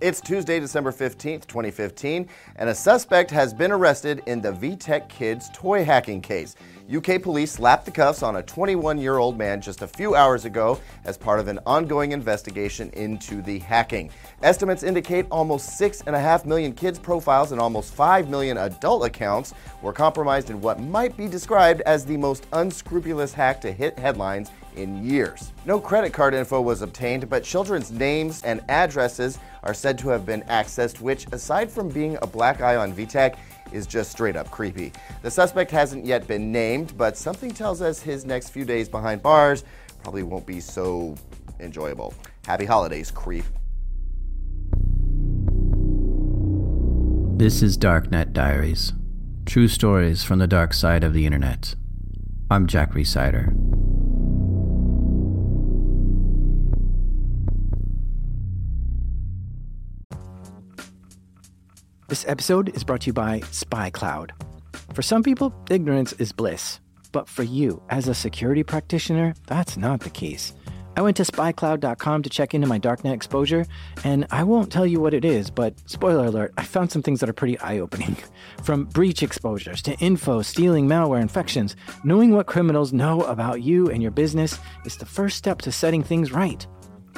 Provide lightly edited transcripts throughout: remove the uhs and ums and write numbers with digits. It's Tuesday, December 15th, 2015, and a suspect has been arrested in the VTech Kids toy hacking case. UK police slapped the cuffs on a 21-year-old man just a few hours ago as part of an ongoing investigation into the hacking. Estimates indicate almost 6.5 million kids' profiles and almost 5 million adult accounts were compromised in what might be described as the most unscrupulous hack to hit headlines in years. No credit card info was obtained, but children's names and addresses are said to have been accessed, which, aside from being a black eye on VTech, is just straight up creepy. The suspect hasn't yet been named, but something tells us his next few days behind bars probably won't be so enjoyable. Happy holidays, creep. This is Darknet Diaries, true stories from the dark side of the internet. I'm Jack Resider. This episode is brought to you by SpyCloud. For some people, ignorance is bliss. But for you, as a security practitioner, that's not the case. I went to spycloud.com to check into my darknet exposure, and I won't tell you what it is, but spoiler alert, I found some things that are pretty eye-opening. From breach exposures to info, stealing, malware, infections, knowing what criminals know about you and your business is the first step to setting things right.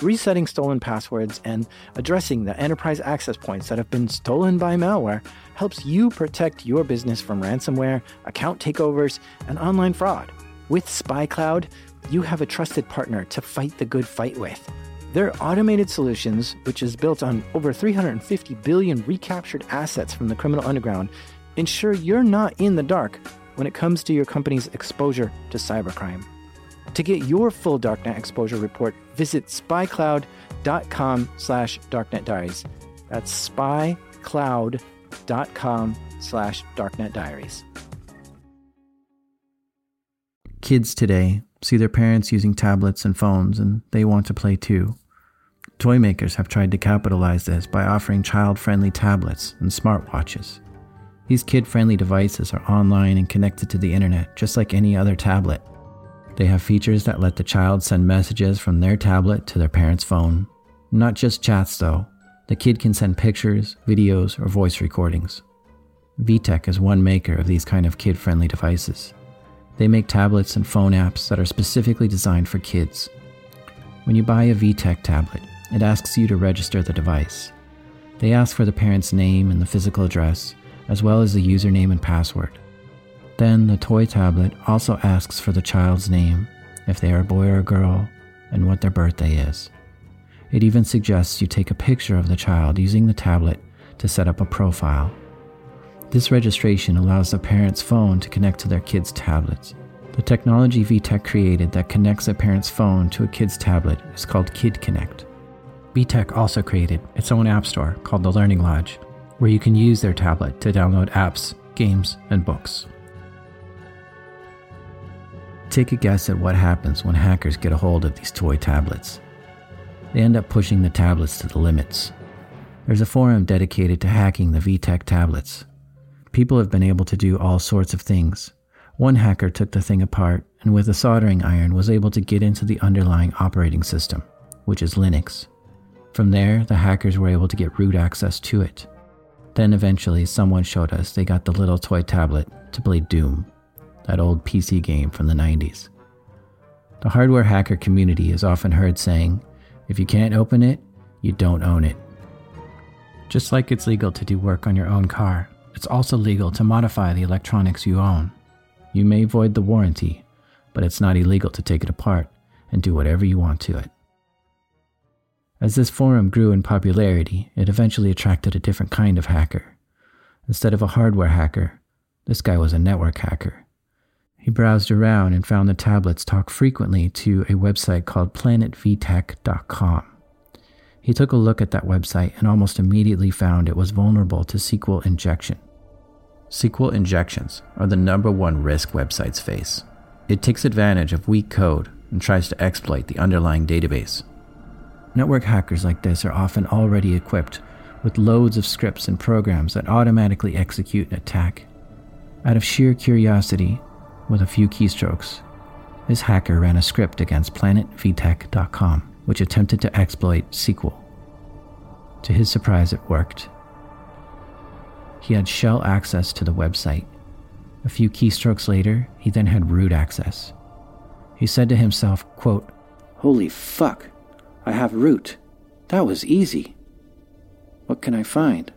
Resetting stolen passwords and addressing the enterprise access points that have been stolen by malware helps you protect your business from ransomware, account takeovers, and online fraud. With SpyCloud, you have a trusted partner to fight the good fight with. Their automated solutions, which is built on over 350 billion recaptured assets from the criminal underground, ensure you're not in the dark when it comes to your company's exposure to cybercrime. To get your full Darknet Exposure Report, visit spycloud.com/darknetdiaries. That's spycloud.com/darknetdiaries. Kids today see their parents using tablets and phones, and they want to play too. Toy makers have tried to capitalize this by offering child-friendly tablets and smartwatches. These kid-friendly devices are online and connected to the internet, just like any other tablet. They have features that let the child send messages from their tablet to their parent's phone. Not just chats, though. The kid can send pictures, videos, or voice recordings. VTech is one maker of these kind of kid-friendly devices. They make tablets and phone apps that are specifically designed for kids. When you buy a VTech tablet, it asks you to register the device. They ask for the parent's name and the physical address, as well as the username and password. Then the toy tablet also asks for the child's name, if they are a boy or a girl, and what their birthday is. It even suggests you take a picture of the child using the tablet to set up a profile. This registration allows the parent's phone to connect to their kid's tablets. The technology VTech created that connects a parent's phone to a kid's tablet is called Kid Connect. VTech also created its own app store called the Learning Lodge, where you can use their tablet to download apps, games, and books. Take a guess at what happens when hackers get a hold of these toy tablets. They end up pushing the tablets to the limits. There's a forum dedicated to hacking the VTech tablets. People have been able to do all sorts of things. One hacker took the thing apart and with a soldering iron was able to get into the underlying operating system, which is Linux. From there, the hackers were able to get root access to it. Then eventually someone showed us they got the little toy tablet to play Doom, that old PC game from the 90s. The hardware hacker community is often heard saying, if you can't open it, you don't own it. Just like it's legal to do work on your own car, it's also legal to modify the electronics you own. You may void the warranty, but it's not illegal to take it apart and do whatever you want to it. As this forum grew in popularity, it eventually attracted a different kind of hacker. Instead of a hardware hacker, this guy was a network hacker. He browsed around and found the tablets talk frequently to a website called planetvtech.com. He took a look at that website and almost immediately found it was vulnerable to SQL injection. SQL injections are the #1 risk websites face. It takes advantage of weak code and tries to exploit the underlying database. Network hackers like this are often already equipped with loads of scripts and programs that automatically execute an attack. Out of sheer curiosity, with a few keystrokes, this hacker ran a script against planetvtech.com. which attempted to exploit SQL. To his surprise, it worked. He had shell access to the website. A few keystrokes later, he then had root access. He said to himself, quote, "Holy fuck, I have root. That was easy. What can I find?"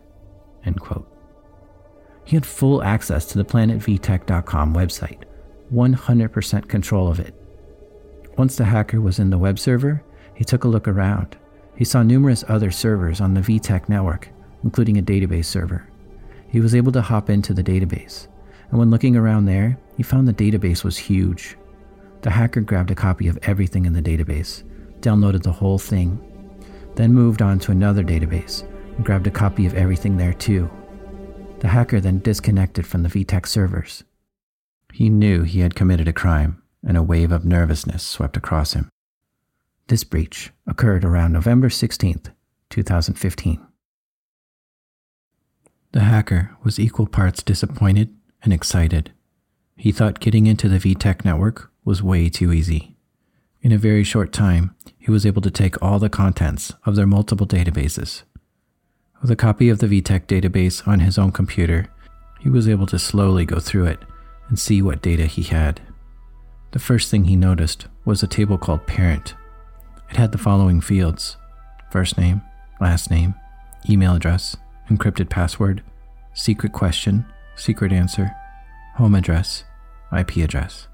End quote. He had full access to the planetvtech.com website, 100% control of it. Once the hacker was in the web server, he took a look around. He saw numerous other servers on the VTech network, including a database server. He was able to hop into the database, and when looking around there, he found the database was huge. The hacker grabbed a copy of everything in the database, downloaded the whole thing, then moved on to another database and grabbed a copy of everything there too. The hacker then disconnected from the VTech servers. He knew he had committed a crime, and a wave of nervousness swept across him. This breach occurred around November 16, 2015. The hacker was equal parts disappointed and excited. He thought getting into the VTech network was way too easy. In a very short time, he was able to take all the contents of their multiple databases. With a copy of the VTech database on his own computer, he was able to slowly go through it and see what data he had. The first thing he noticed was a table called Parent. It had the following fields: first name, last name, email address, encrypted password, secret question, secret answer, home address, IP address.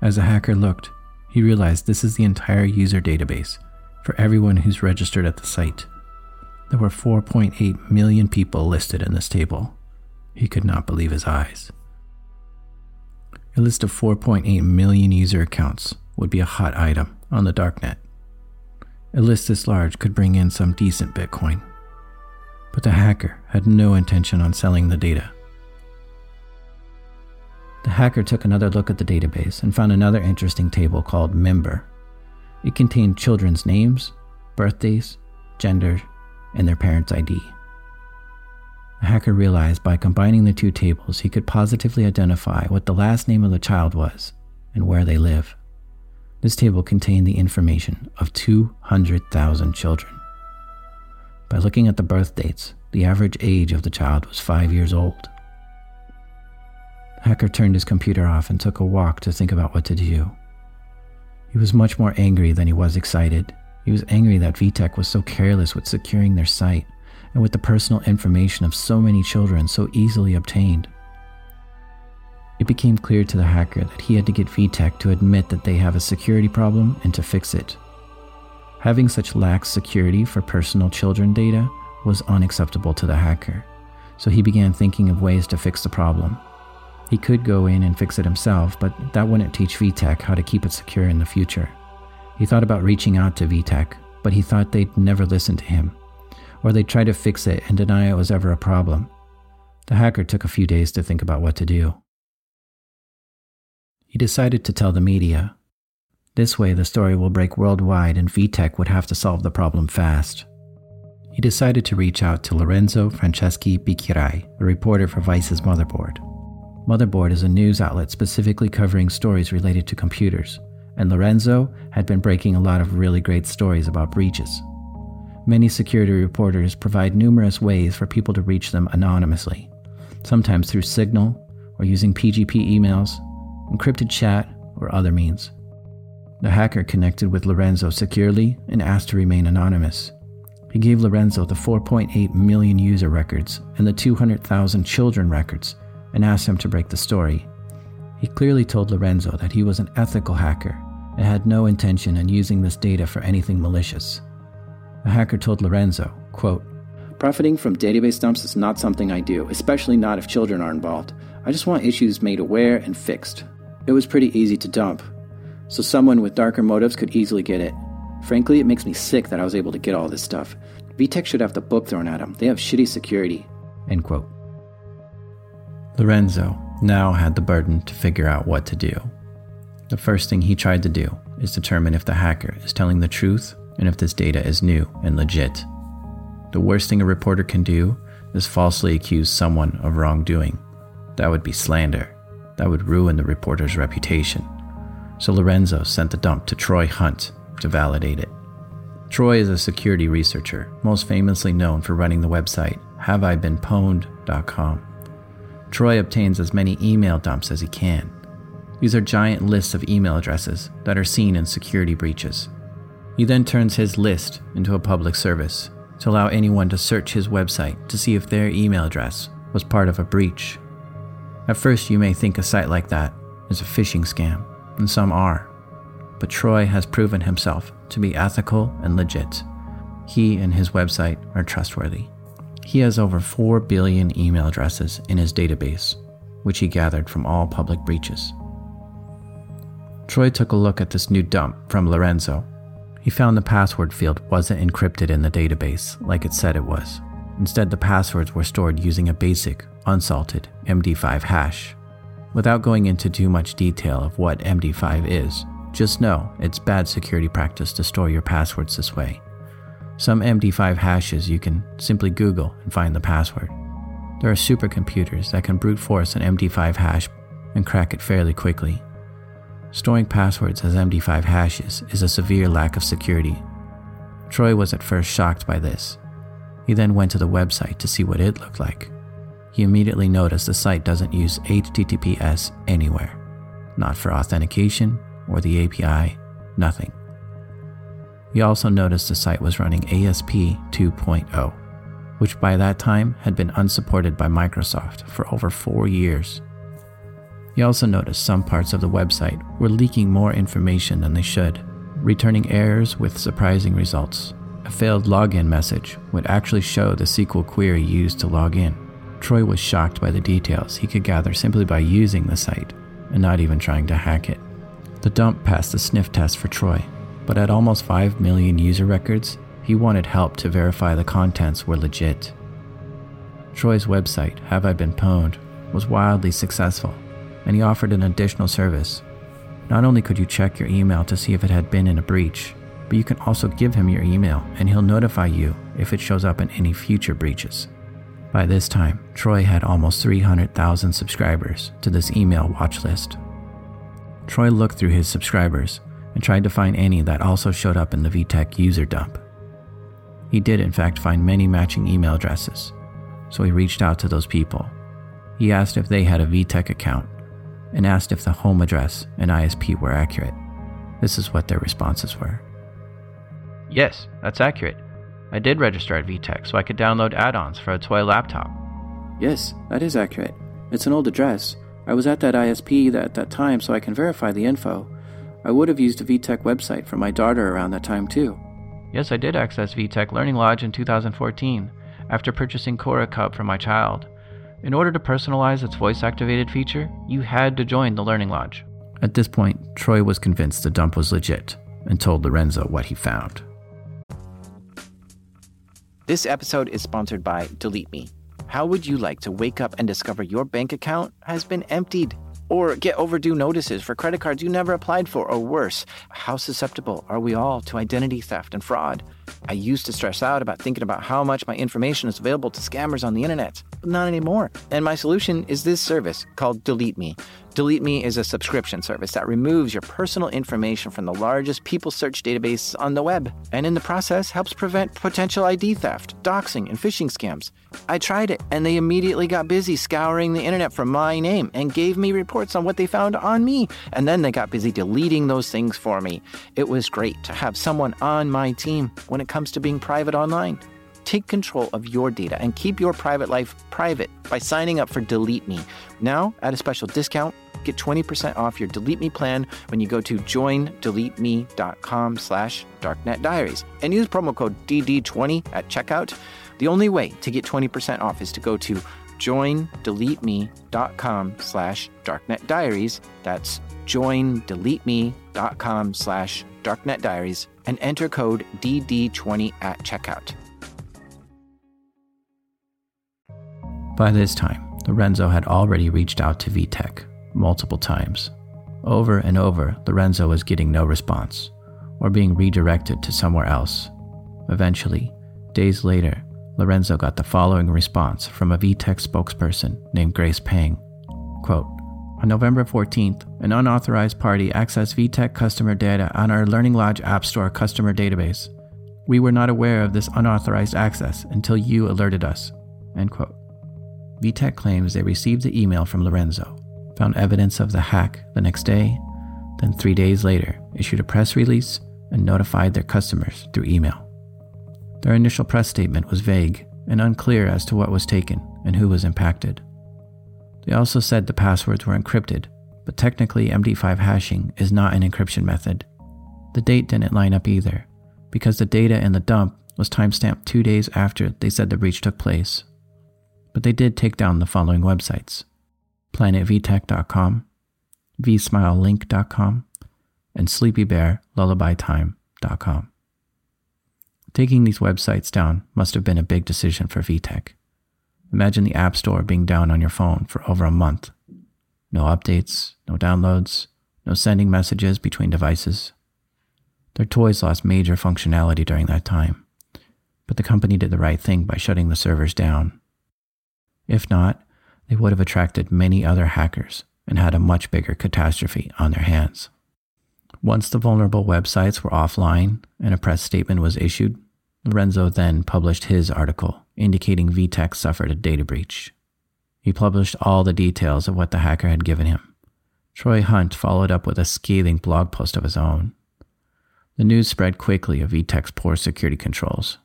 As the hacker looked, he realized this is the entire user database for everyone who's registered at the site. There were 4.8 million people listed in this table. He could not believe his eyes. A list of 4.8 million user accounts would be a hot item on the darknet. A list this large could bring in some decent Bitcoin. But the hacker had no intention on selling the data. The hacker took another look at the database and found another interesting table called Member. It contained children's names, birthdays, gender, and their parents' ID. The hacker realized by combining the two tables, he could positively identify what the last name of the child was and where they live. This table contained the information of 200,000 children. By looking at the birth dates, the average age of the child was 5 years old. The hacker turned his computer off and took a walk to think about what to do. He was much more angry than he was excited. He was angry that VTech was so careless with securing their site, and with the personal information of so many children so easily obtained. It became clear to the hacker that he had to get VTech to admit that they have a security problem and to fix it. Having such lax security for personal children data was unacceptable to the hacker, so he began thinking of ways to fix the problem. He could go in and fix it himself, but that wouldn't teach VTech how to keep it secure in the future. He thought about reaching out to VTech, but he thought they'd never listen to him, or they'd try to fix it and deny it was ever a problem. The hacker took a few days to think about what to do. He decided to tell the media. This way the story will break worldwide and VTech would have to solve the problem fast. He decided to reach out to Lorenzo Franceschi Bicchierai, the reporter for Vice's Motherboard. Motherboard is a news outlet specifically covering stories related to computers, and Lorenzo had been breaking a lot of really great stories about breaches. Many security reporters provide numerous ways for people to reach them anonymously, sometimes through Signal or using PGP emails, encrypted chat, or other means. The hacker connected with Lorenzo securely and asked to remain anonymous. He gave Lorenzo the 4.8 million user records and the 200,000 children records and asked him to break the story. He clearly told Lorenzo that he was an ethical hacker and had no intention in using this data for anything malicious. The hacker told Lorenzo, quote, "Profiting from database dumps is not something I do, especially not if children are involved. I just want issues made aware and fixed. It was pretty easy to dump, so someone with darker motives could easily get it. Frankly, it makes me sick that I was able to get all this stuff. VTech should have the book thrown at them. They have shitty security." End quote. Lorenzo now had the burden to figure out what to do. The first thing he tried to do is determine if the hacker is telling the truth and if this data is new and legit. The worst thing a reporter can do is falsely accuse someone of wrongdoing. That would be slander. That would ruin the reporter's reputation. So Lorenzo sent the dump to Troy Hunt to validate it. Troy is a security researcher, most famously known for running the website haveibeenpwned.com. Troy obtains as many email dumps as he can. These are giant lists of email addresses that are seen in security breaches. He then turns his list into a public service to allow anyone to search his website to see if their email address was part of a breach. At first, you may think a site like that is a phishing scam, and some are. But Troy has proven himself to be ethical and legit. He and his website are trustworthy. He has over 4 billion email addresses in his database, which he gathered from all public breaches. Troy took a look at this new dump from Lorenzo. He found the password field wasn't encrypted in the database like it said it was. Instead, the passwords were stored using a basic, unsalted MD5 hash. Without going into too much detail of what MD5 is, just know it's bad security practice to store your passwords this way. Some MD5 hashes you can simply Google and find the password. There are supercomputers that can brute force an MD5 hash and crack it fairly quickly. Storing passwords as MD5 hashes is a severe lack of security. Troy was at first shocked by this. He then went to the website to see what it looked like. He immediately noticed the site doesn't use HTTPS anywhere. Not for authentication or the API, nothing. He also noticed the site was running ASP 2.0, which by that time had been unsupported by Microsoft for over 4 years. He also noticed some parts of the website were leaking more information than they should, returning errors with surprising results. A failed login message would actually show the SQL query used to log in. Troy was shocked by the details he could gather simply by using the site and not even trying to hack it. The dump passed the sniff test for Troy, but at almost 5 million user records, he wanted help to verify the contents were legit. Troy's website, Have I Been Pwned, was wildly successful, and he offered an additional service. Not only could you check your email to see if it had been in a breach, but you can also give him your email and he'll notify you if it shows up in any future breaches. By this time, Troy had almost 300,000 subscribers to this email watch list. Troy looked through his subscribers and tried to find any that also showed up in the VTech user dump. He did in fact find many matching email addresses, so he reached out to those people. He asked if they had a VTech account and asked if the home address and ISP were accurate. This is what their responses were. Yes, that's accurate. I did register at VTech so I could download add-ons for a toy laptop. Yes, that is accurate. It's an old address. I was at that ISP at that time so I can verify the info. I would have used a VTech website for my daughter around that time too. Yes, I did access VTech Learning Lodge in 2014 after purchasing Cora Cub for my child. In order to personalize its voice-activated feature, you had to join the Learning Lodge. At this point, Troy was convinced the dump was legit and told Lorenzo what he found. This episode is sponsored by Delete Me. How would you like to wake up and discover your bank account has been emptied? Or get overdue notices for credit cards you never applied for, or worse, how susceptible are we all to identity theft and fraud? I used to stress out about thinking about how much my information is available to scammers on the internet, but not anymore. And my solution is this service called Delete Me. Delete Me is a subscription service that removes your personal information from the largest people search database on the web, and in the process helps prevent potential ID theft, doxing, and phishing scams. I tried it, and they immediately got busy scouring the internet for my name and gave me reports on what they found on me, and then they got busy deleting those things for me. It was great to have someone on my team when it comes to being private online. Take control of your data and keep your private life private by signing up for Delete Me. Now, at a special discount, get 20% off your Delete Me plan when you go to joindeleteme.com/darknetdiaries and use promo code DD20 at checkout. The only way to get 20% off is to go to joindeleteme.com/darknetdiaries. That's joindeleteme.com/darknetdiaries and enter code DD20 at checkout. By this time, Lorenzo had already reached out to VTech multiple times. Over and over, Lorenzo was getting no response or being redirected to somewhere else. Eventually, days later, Lorenzo got the following response from a VTech spokesperson named Grace Pang. Quote, on November 14th, an unauthorized party accessed VTech customer data on our Learning Lodge App Store customer database. We were not aware of this unauthorized access until you alerted us." End quote. VTech claims they received the email from Lorenzo, found evidence of the hack the next day, then 3 days later issued a press release and notified their customers through email. Their initial press statement was vague and unclear as to what was taken and who was impacted. They also said the passwords were encrypted, but technically MD5 hashing is not an encryption method. The date didn't line up either, because the data in the dump was timestamped 2 days after they said the breach took place. But they did take down the following websites: planetvtech.com, vsmilelink.com, and sleepybearlullabytime.com. Taking these websites down must have been a big decision for VTech. Imagine the App Store being down on your phone for over a month. No updates, no downloads, no sending messages between devices. Their toys lost major functionality during that time, but the company did the right thing by shutting the servers down. If not, they would have attracted many other hackers and had a much bigger catastrophe on their hands. Once the vulnerable websites were offline and a press statement was issued, Lorenzo then published his article indicating VTech suffered a data breach. He published all the details of what the hacker had given him. Troy Hunt followed up with a scathing blog post of his own. The news spread quickly of VTech's poor security controls.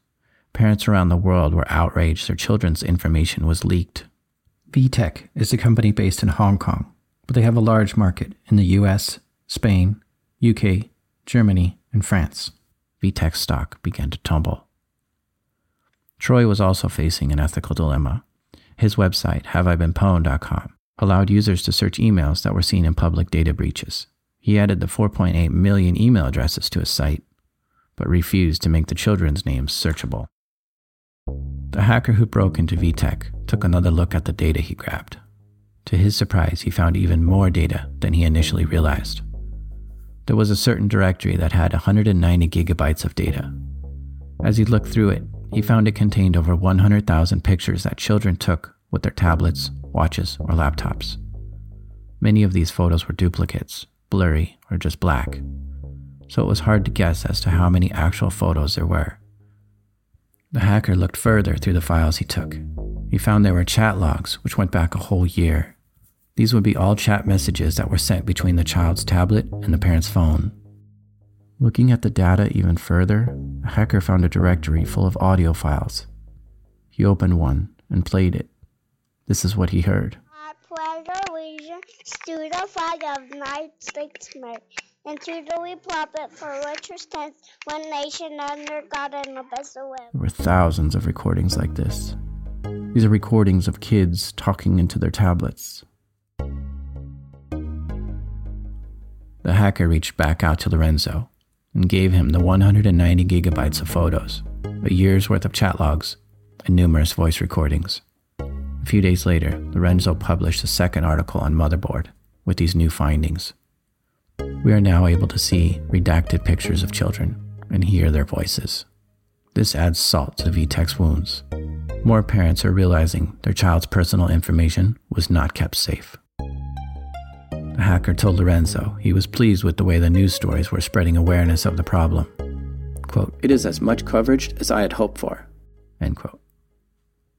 Parents around the world were outraged their children's information was leaked. VTech is a company based in Hong Kong, but they have a large market in the US, Spain, UK, Germany, and France. VTech stock began to tumble. Troy was also facing an ethical dilemma. His website, haveibeenpwned.com, allowed users to search emails that were seen in public data breaches. He added the 4.8 million email addresses to his site, but refused to make the children's names searchable. The hacker who broke into VTech took another look at the data he grabbed. To his surprise, he found even more data than he initially realized. There was a certain directory that had 190 gigabytes of data. As he looked through it, he found it contained over 100,000 pictures that children took with their tablets, watches, or laptops. Many of these photos were duplicates, blurry, or just black, so it was hard to guess as to how many actual photos there were. The hacker looked further through the files he took. He found there were chat logs, which went back a whole year. These would be all chat messages that were sent between the child's tablet and the parent's phone. Looking at the data even further, a hacker found a directory full of audio files. He opened one and played it. This is what he heard. I played the region, stood the flag of the United States of America, and to the Republic for which it stands, one nation under God and the best of them. There were thousands of recordings like this. These are recordings of kids talking into their tablets. The hacker reached back out to Lorenzo and gave him the 190 gigabytes of photos, a year's worth of chat logs, and numerous voice recordings. A few days later, Lorenzo published a second article on Motherboard with these new findings. We are now able to see redacted pictures of children and hear their voices. This adds salt to VTech's wounds. More parents are realizing their child's personal information was not kept safe. The hacker told Lorenzo he was pleased with the way the news stories were spreading awareness of the problem. Quote, "It is as much coverage as I had hoped for." End quote.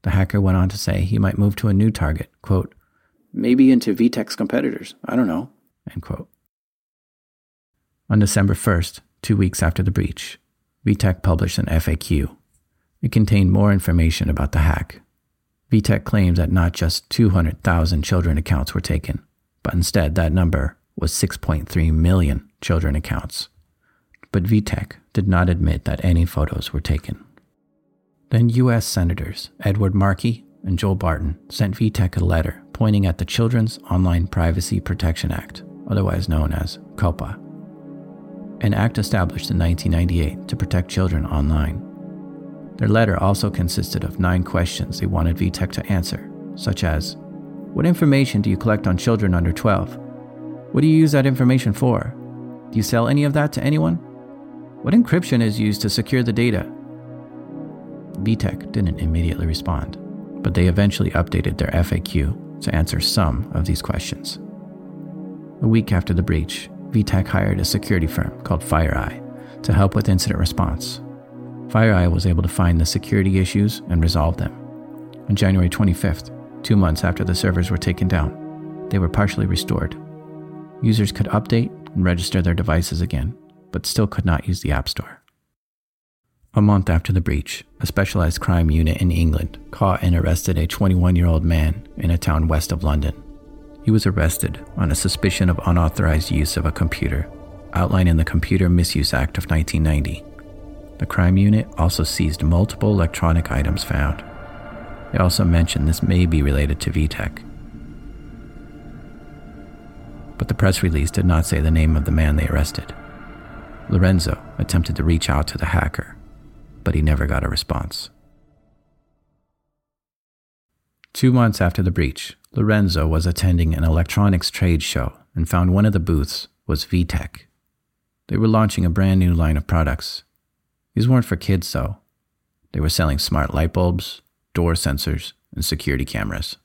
The hacker went on to say he might move to a new target. Quote, "Maybe into VTech's competitors. I don't know." End quote. On December 1st, 2 weeks after the breach, VTech published an FAQ. It contained more information about the hack. VTech claims that not just 200,000 children accounts were taken, but instead that number was 6.3 million children accounts. But VTech did not admit that any photos were taken. Then U.S. Senators Edward Markey and Joel Barton sent VTech a letter pointing at the Children's Online Privacy Protection Act, otherwise known as COPPA, an act established in 1998 to protect children online. Their letter also consisted of 9 questions they wanted VTech to answer, such as, what information do you collect on children under 12? What do you use that information for? Do you sell any of that to anyone? What encryption is used to secure the data? VTech didn't immediately respond, but they eventually updated their FAQ to answer some of these questions. A week after the breach, VTech hired a security firm called FireEye to help with incident response. FireEye was able to find the security issues and resolve them. On January 25th, 2 months after the servers were taken down, they were partially restored. Users could update and register their devices again, but still could not use the App Store. A month after the breach, a specialized crime unit in England caught and arrested a 21-year-old man in a town west of London. He was arrested on a suspicion of unauthorized use of a computer, outlined in the Computer Misuse Act of 1990. The crime unit also seized multiple electronic items found. They also mentioned this may be related to VTech. But the press release did not say the name of the man they arrested. Lorenzo attempted to reach out to the hacker, but he never got a response. 2 months after the breach, Lorenzo was attending an electronics trade show and found one of the booths was VTech. They were launching a brand new line of products. These weren't for kids, though. They were selling smart light bulbs, door sensors, and security cameras.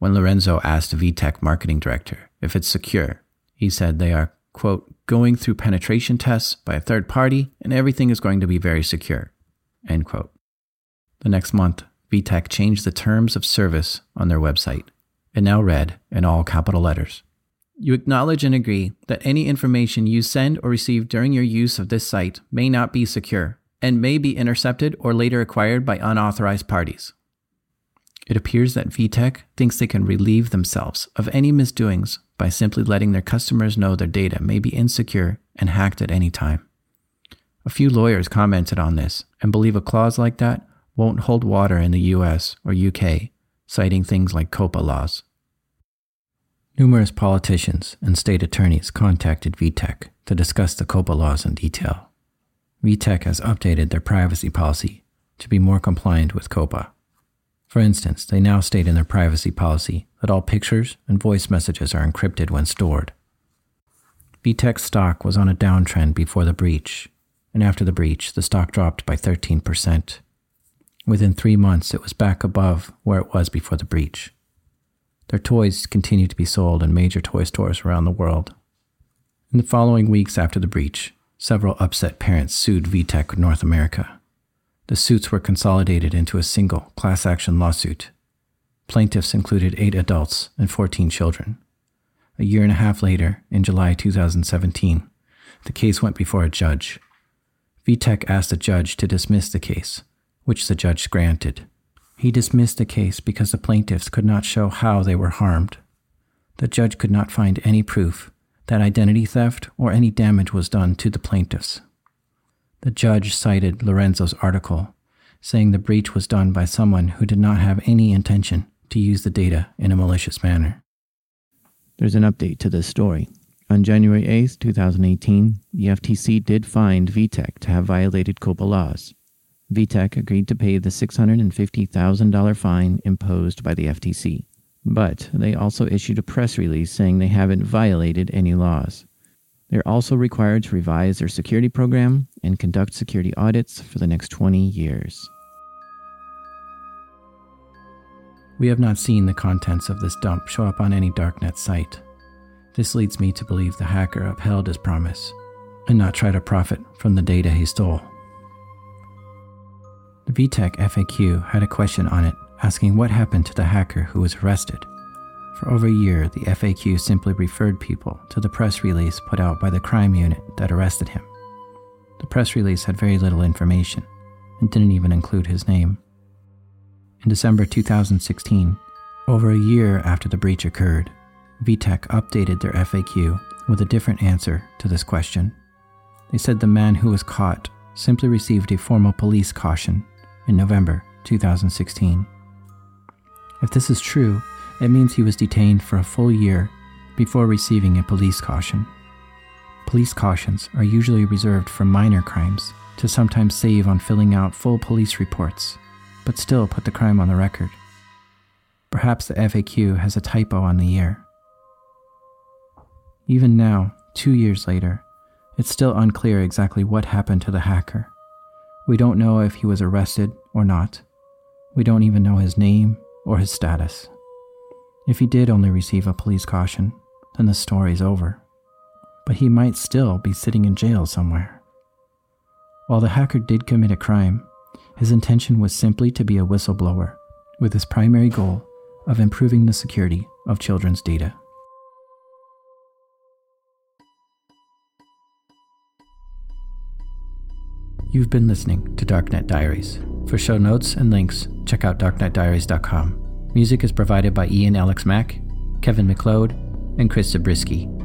When Lorenzo asked VTech marketing director if it's secure, he said they are, quote, going through penetration tests by a third party and everything is going to be very secure, end quote. The next month, VTech changed the terms of service on their website. It now read in all capital letters, "You acknowledge and agree that any information you send or receive during your use of this site may not be secure and may be intercepted or later acquired by unauthorized parties." It appears that VTech thinks they can relieve themselves of any misdoings by simply letting their customers know their data may be insecure and hacked at any time. A few lawyers commented on this and believe a clause like that won't hold water in the US or UK, citing things like COPPA laws. Numerous politicians and state attorneys contacted VTech to discuss the COPPA laws in detail. VTech has updated their privacy policy to be more compliant with COPPA. For instance, they now state in their privacy policy that all pictures and voice messages are encrypted when stored. VTech's stock was on a downtrend before the breach, and after the breach, the stock dropped by 13%. Within 3 months, it was back above where it was before the breach. Their toys continue to be sold in major toy stores around the world. In the following weeks after the breach, several upset parents sued VTech North America. The suits were consolidated into a single class action lawsuit. Plaintiffs included 8 adults and 14 children. A year and a half later, in July 2017, the case went before a judge. VTech asked the judge to dismiss the case, which the judge granted. He dismissed the case because the plaintiffs could not show how they were harmed. The judge could not find any proof that identity theft or any damage was done to the plaintiffs. The judge cited Lorenzo's article, saying the breach was done by someone who did not have any intention to use the data in a malicious manner. There's an update to this story. On January 8, 2018, the FTC did find VTech to have violated COPPA laws. VTech agreed to pay the $650,000 fine imposed by the FTC. But they also issued a press release saying they haven't violated any laws. They're also required to revise their security program and conduct security audits for the next 20 years. We have not seen the contents of this dump show up on any darknet site. This leads me to believe the hacker upheld his promise and not try to profit from the data he stole. The VTech FAQ had a question on it, asking what happened to the hacker who was arrested. For over a year, the FAQ simply referred people to the press release put out by the crime unit that arrested him. The press release had very little information and didn't even include his name. In December 2016, over a year after the breach occurred, VTech updated their FAQ with a different answer to this question. They said the man who was caught simply received a formal police caution in November 2016. If this is true, it means he was detained for a full year before receiving a police caution. Police cautions are usually reserved for minor crimes to sometimes save on filling out full police reports, but still put the crime on the record. Perhaps the FAQ has a typo on the year. Even now, 2 years later, it's still unclear exactly what happened to the hacker. We don't know if he was arrested or not. We don't even know his name or his status. If he did only receive a police caution, then the story's over. But he might still be sitting in jail somewhere. While the hacker did commit a crime, his intention was simply to be a whistleblower, with his primary goal of improving the security of children's data. You've been listening to Darknet Diaries. For show notes and links, check out darknetdiaries.com. Music is provided by Ian Alex Mack, Kevin McLeod, and Chris Zabriskie.